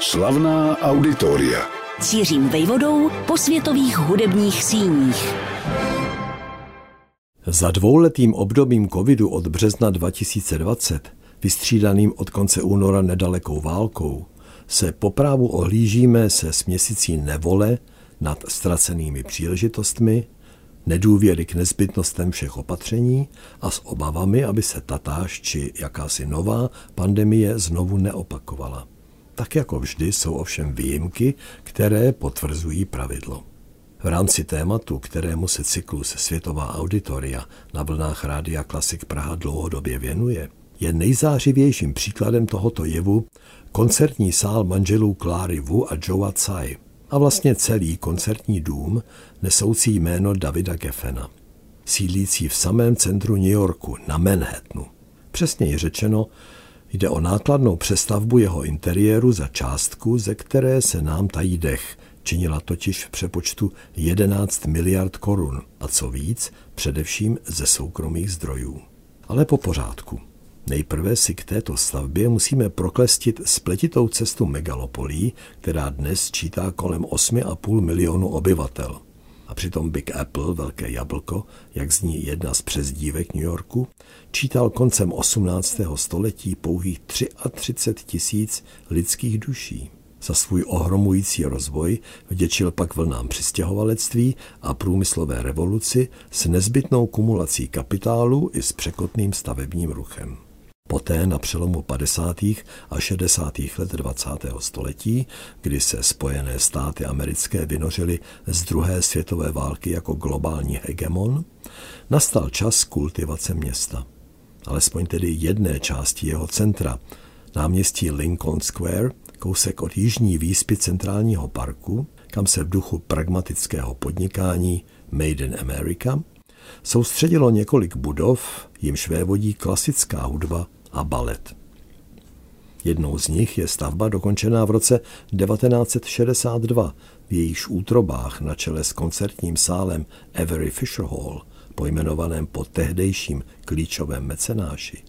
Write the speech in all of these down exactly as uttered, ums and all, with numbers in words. Slavná auditoria. Cířím vejvodou po světových hudebních síních. Za dvouletým obdobím covidu od března dva tisíce dvacet, vystřídaným od konce února nedalekou válkou, se po právu ohlížíme se směsicí nevole nad ztracenými příležitostmi, nedůvěry k nezbytnostem všech opatření a s obavami, aby se tatáž či jakási nová pandemie znovu neopakovala. Tak jako vždy jsou ovšem výjimky, které potvrzují pravidlo. V rámci tématu, kterému se cyklus Světová auditoria na vlnách Rádia Klasik Praha dlouhodobě věnuje, je nejzářivějším příkladem tohoto jevu koncertní sál manželů Kláry Wu a Joea Tsai a vlastně celý koncertní dům nesoucí jméno Davida Geffena, sídlící v samém centru New Yorku na Manhattanu. Přesněji řečeno, jde o nákladnou přestavbu jeho interiéru za částku, ze které se nám tají dech, činila totiž v přepočtu jedenáct miliard korun a co víc, především ze soukromých zdrojů. Ale po pořádku. Nejprve si k této stavbě musíme proklestit spletitou cestu megalopolí, která dnes čítá kolem osm a půl milionu obyvatel. A přitom Big Apple, velké jablko, jak zní jedna z přezdívek New Yorku, čítal koncem osmnáctého století pouhých třicet tři tisíc lidských duší. Za svůj ohromující rozvoj vděčil pak vlnám přistěhovalectví a průmyslové revoluci s nezbytnou kumulací kapitálu i s překotným stavebním ruchem. Poté na přelomu padesátých a šedesátých let dvacátého století, kdy se Spojené státy americké vynořily z druhé světové války jako globální hegemon, nastal čas kultivace města. Alespoň tedy jedné části jeho centra, náměstí Lincoln Square, kousek od jižní výspy centrálního parku, kam se v duchu pragmatického podnikání Made in America soustředilo několik budov, jimž vévodí klasická hudba a balet. Jednou z nich je stavba dokončená v roce devatenáct set šedesát dva, v jejíž útrobách na čele s koncertním sálem Avery Fisher Hall, pojmenovaném po tehdejším klíčovém mecenáši,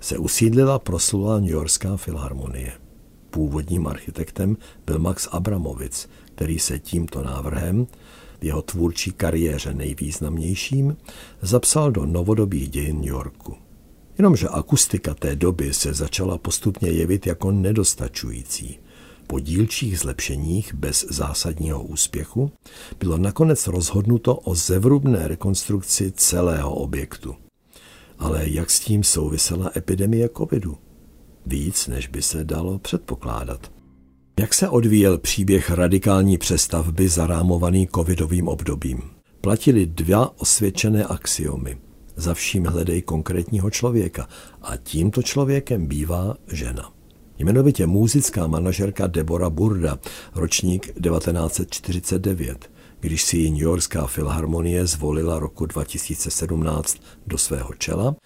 se usídlila proslulá newyorská filharmonie. Původním architektem byl Max Abramovitz, který se tímto návrhem, jeho tvůrčí kariéře nejvýznamnějším, zapsal do novodobých dějin New Yorku. Jenomže akustika té doby se začala postupně jevit jako nedostačující. Po dílčích zlepšeních bez zásadního úspěchu bylo nakonec rozhodnuto o zevrubné rekonstrukci celého objektu. Ale jak s tím souvisela epidemie covidu? Víc, než by se dalo předpokládat. Jak se odvíjel příběh radikální přestavby zarámovaný covidovým obdobím? Platili dva osvědčené axiomy. Za vším hledej konkrétního člověka a tímto člověkem bývá žena. Jmenovitě muzická manažerka Deborah Borda, ročník devatenáct set čtyřicet devět, když si ji newyorská filharmonie zvolila roku dva tisíce sedmnáct do svého čela,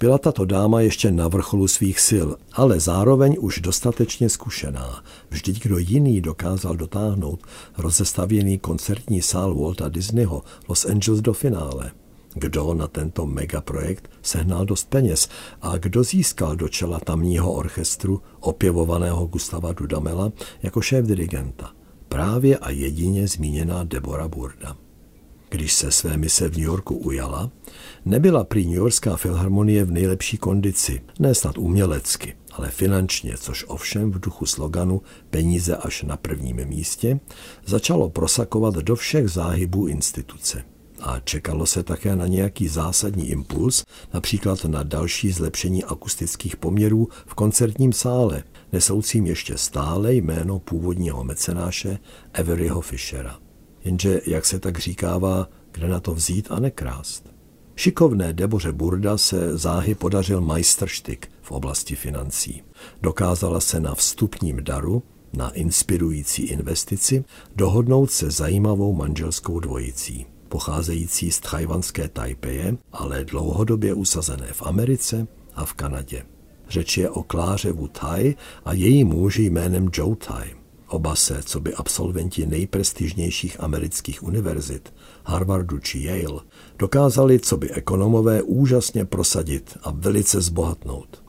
byla tato dáma ještě na vrcholu svých sil, ale zároveň už dostatečně zkušená. Vždyť kdo jiný dokázal dotáhnout rozestavěný koncertní sál Walta Disneyho Los Angeles do finále? Kdo na tento megaprojekt sehnal dost peněz a kdo získal do čela tamního orchestru opěvovaného Gustava Dudamela jako šéf dirigenta? Právě a jedině zmíněná Deborah Borda. Když se své mise v New Yorku ujala, nebyla prý newyorská filharmonie v nejlepší kondici, ne snad umělecky, ale finančně, což ovšem v duchu sloganu peníze až na prvním místě začalo prosakovat do všech záhybů instituce. A čekalo se také na nějaký zásadní impuls, například na další zlepšení akustických poměrů v koncertním sále, nesoucím ještě stále jméno původního mecenáše Averyho Fishera. Jenže, jak se tak říkává, kde na to vzít a nekrást. Šikovné Deboře Borda se záhy podařil majstrštyk v oblasti financí. Dokázala se na vstupním daru, na inspirující investici, dohodnout se zajímavou manželskou dvojicí, pocházející z tchajvanské Tajpeje, ale dlouhodobě usazené v Americe a v Kanadě. Řeč je o Kláře Wu Tsai a její muži jménem Joe Tsai. Oba se, co by absolventi nejprestižnějších amerických univerzit, Harvardu či Yale, dokázali, co by ekonomové, úžasně prosadit a velice zbohatnout.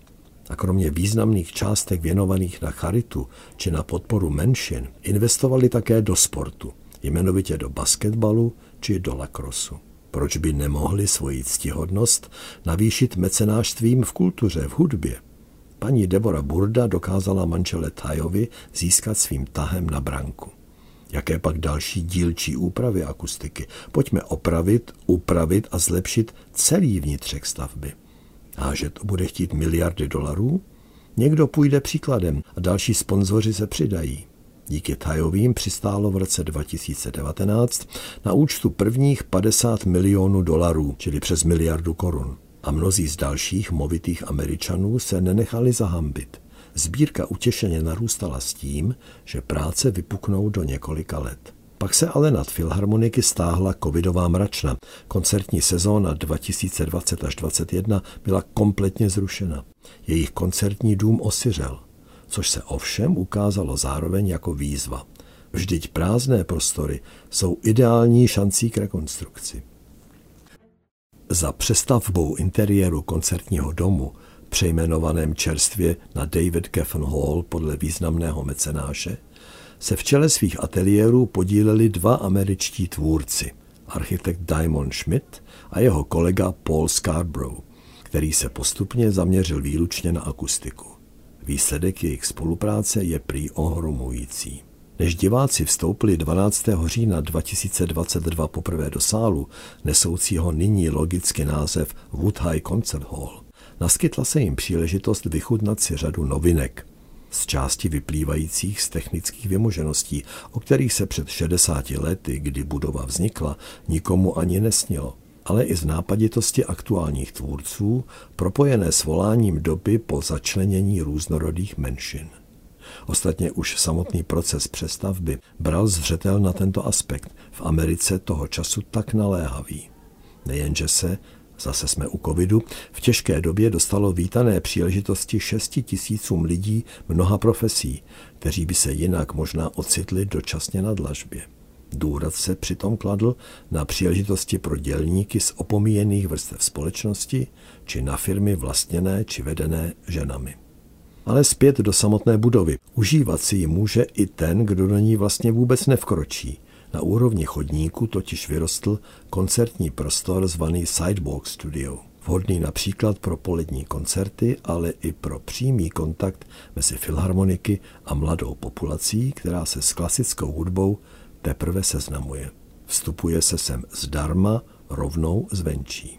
a kromě významných částek věnovaných na charitu či na podporu menšin investovali také do sportu, jmenovitě do basketbalu či do lakrosu. Proč by nemohli svoji ctihodnost navýšit mecenášstvím v kultuře, v hudbě? Paní Deborah Borda dokázala manžele Tsaiovi získat svým tahem na branku. Jaké pak další dílčí úpravy akustiky? Pojďme opravit, upravit a zlepšit celý vnitřek stavby. A že to bude chtít miliardy dolarů? Někdo půjde příkladem a další sponzoři se přidají. Díky Tsaiovým přistálo v roce dva tisíce devatenáct na účtu prvních padesát milionů dolarů, čili přes miliardu korun. A mnozí z dalších movitých Američanů se nenechali zahambit. Sbírka utěšeně narůstala s tím, že práce vypuknou do několika let. Pak se ale nad filharmoniky stáhla covidová mračna. Koncertní sezóna dva tisíce dvacet až dvacet jedna byla kompletně zrušena. Jejich koncertní dům osiřel, což se ovšem ukázalo zároveň jako výzva. Vždyť prázdné prostory jsou ideální šancí k rekonstrukci. Za přestavbou interiéru koncertního domu, přejmenovaném čerstvě na David Geffen Hall podle významného mecenáše, se v čele svých ateliérů podíleli dva američtí tvůrci, architekt Diamond Schmidt a jeho kolega Paul Scarborough, který se postupně zaměřil výlučně na akustiku. Výsledek jejich spolupráce je prý ohromující. Než diváci vstoupili dvanáctého října dva tisíce dvacet dva poprvé do sálu, nesoucího nyní logicky název Woodhigh Concert Hall, naskytla se jim příležitost vychutnat si řadu novinek, z části vyplývajících z technických vymožeností, o kterých se před šedesáti lety, kdy budova vznikla, nikomu ani nesnilo, ale i z nápaditosti aktuálních tvůrců, propojené s voláním doby po začlenění různorodých menšin. Ostatně už samotný proces přestavby bral zřetel na tento aspekt, v Americe toho času tak naléhavý. Nejenže se, zase jsme u covidu, v těžké době dostalo vítané příležitosti šesti tisícům lidí mnoha profesí, kteří by se jinak možná ocitli dočasně na dlažbě. Důraz se přitom kladl na příležitosti pro dělníky z opomíjených vrstev společnosti či na firmy vlastněné či vedené ženami. Ale zpět do samotné budovy. Užívat si ji může i ten, kdo do ní vlastně vůbec nevkročí. Na úrovni chodníku totiž vyrostl koncertní prostor zvaný Sidewalk Studio, vhodný například pro polední koncerty, ale i pro přímý kontakt mezi filharmoniky a mladou populací, která se s klasickou hudbou teprve seznamuje. Vstupuje se sem zdarma, rovnou zvenčí.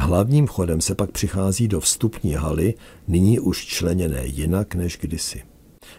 Hlavním chodem se pak přichází do vstupní haly, nyní už členěné jinak než kdysi.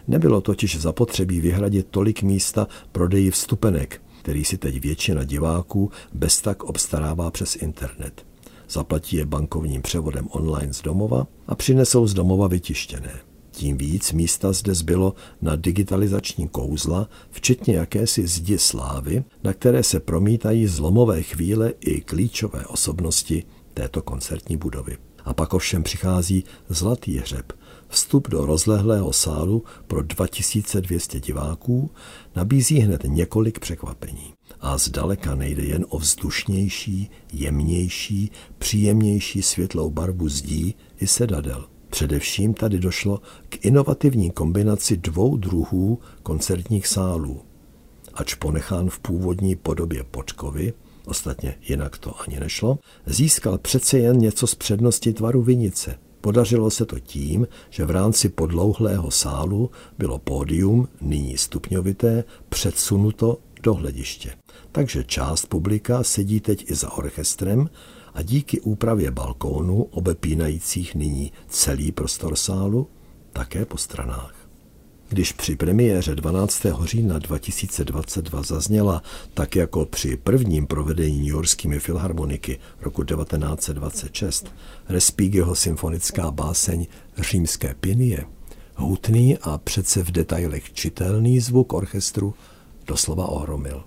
Nebylo totiž zapotřebí vyhradit tolik místa prodeji vstupenek, který si teď většina diváků bez tak obstarává přes internet. Zaplatí je bankovním převodem online z domova a přinesou z domova vytištěné. Tím víc místa zde zbylo na digitalizační kouzla, včetně jakési zdi slávy, na které se promítají zlomové chvíle i klíčové osobnosti této koncertní budovy. A pak ovšem přichází zlatý hřeb, vstup do rozlehlého sálu pro dva tisíce dvě stě diváků nabízí hned několik překvapení. A zdaleka nejde jen o vzdušnější, jemnější, příjemnější světlou barvu zdí i sedadel. Především tady došlo k inovativní kombinaci dvou druhů koncertních sálů. Ač ponechán v původní podobě podkovy, ostatně jinak to ani nešlo, získal přece jen něco z přednosti tvaru vinice. Podařilo se to tím, že v rámci podlouhlého sálu bylo pódium, nyní stupňovité, předsunuto do hlediště. Takže část publika sedí teď i za orchestrem a díky úpravě balkónů, obepínajících nyní celý prostor sálu, také po stranách. Když při premiéře dvanáctého října dva tisíce dvacet dva zazněla, tak jako při prvním provedení newyorskými filharmoniky roku devatenáct set dvacet šest, Respighiho symfonická báseň Římské pěnie, hutný a přece v detailech čitelný zvuk orchestru doslova ohromil.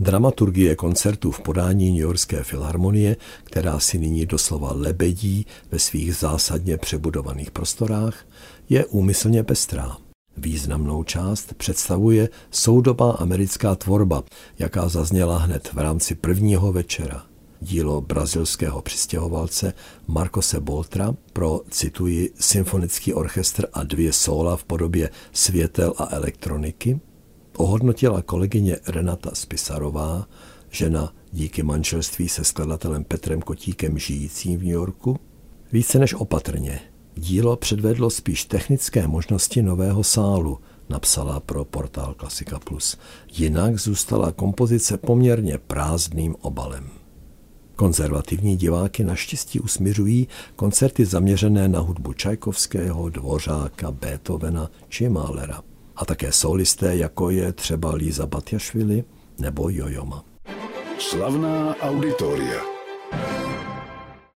Dramaturgie koncertů v podání newyorské filharmonie, která si nyní doslova lebedí ve svých zásadně přebudovaných prostorách, je úmyslně pestrá. Významnou část představuje soudobá americká tvorba, jaká zazněla hned v rámci prvního večera. dílo brazilského přistěhovalce Marcose Boltra pro, cituji, symfonický orchestr a dvě sóla v podobě světel a elektroniky, ohodnotila kolegyně Renata Spisarová, žena díky manželství se skladatelem Petrem Kotíkem žijícím v New Yorku, více než opatrně. Dílo předvedlo spíš technické možnosti nového sálu, napsala pro portál Klasika Plus. Jinak zůstala kompozice poměrně prázdným obalem. Konzervativní diváky naštěstí usměřují koncerty zaměřené na hudbu Čajkovského, Dvořáka, Beethovena či Mahlera. A také solisté, jako je třeba Líza Batjašvili nebo Jojoma. Slavná auditoria.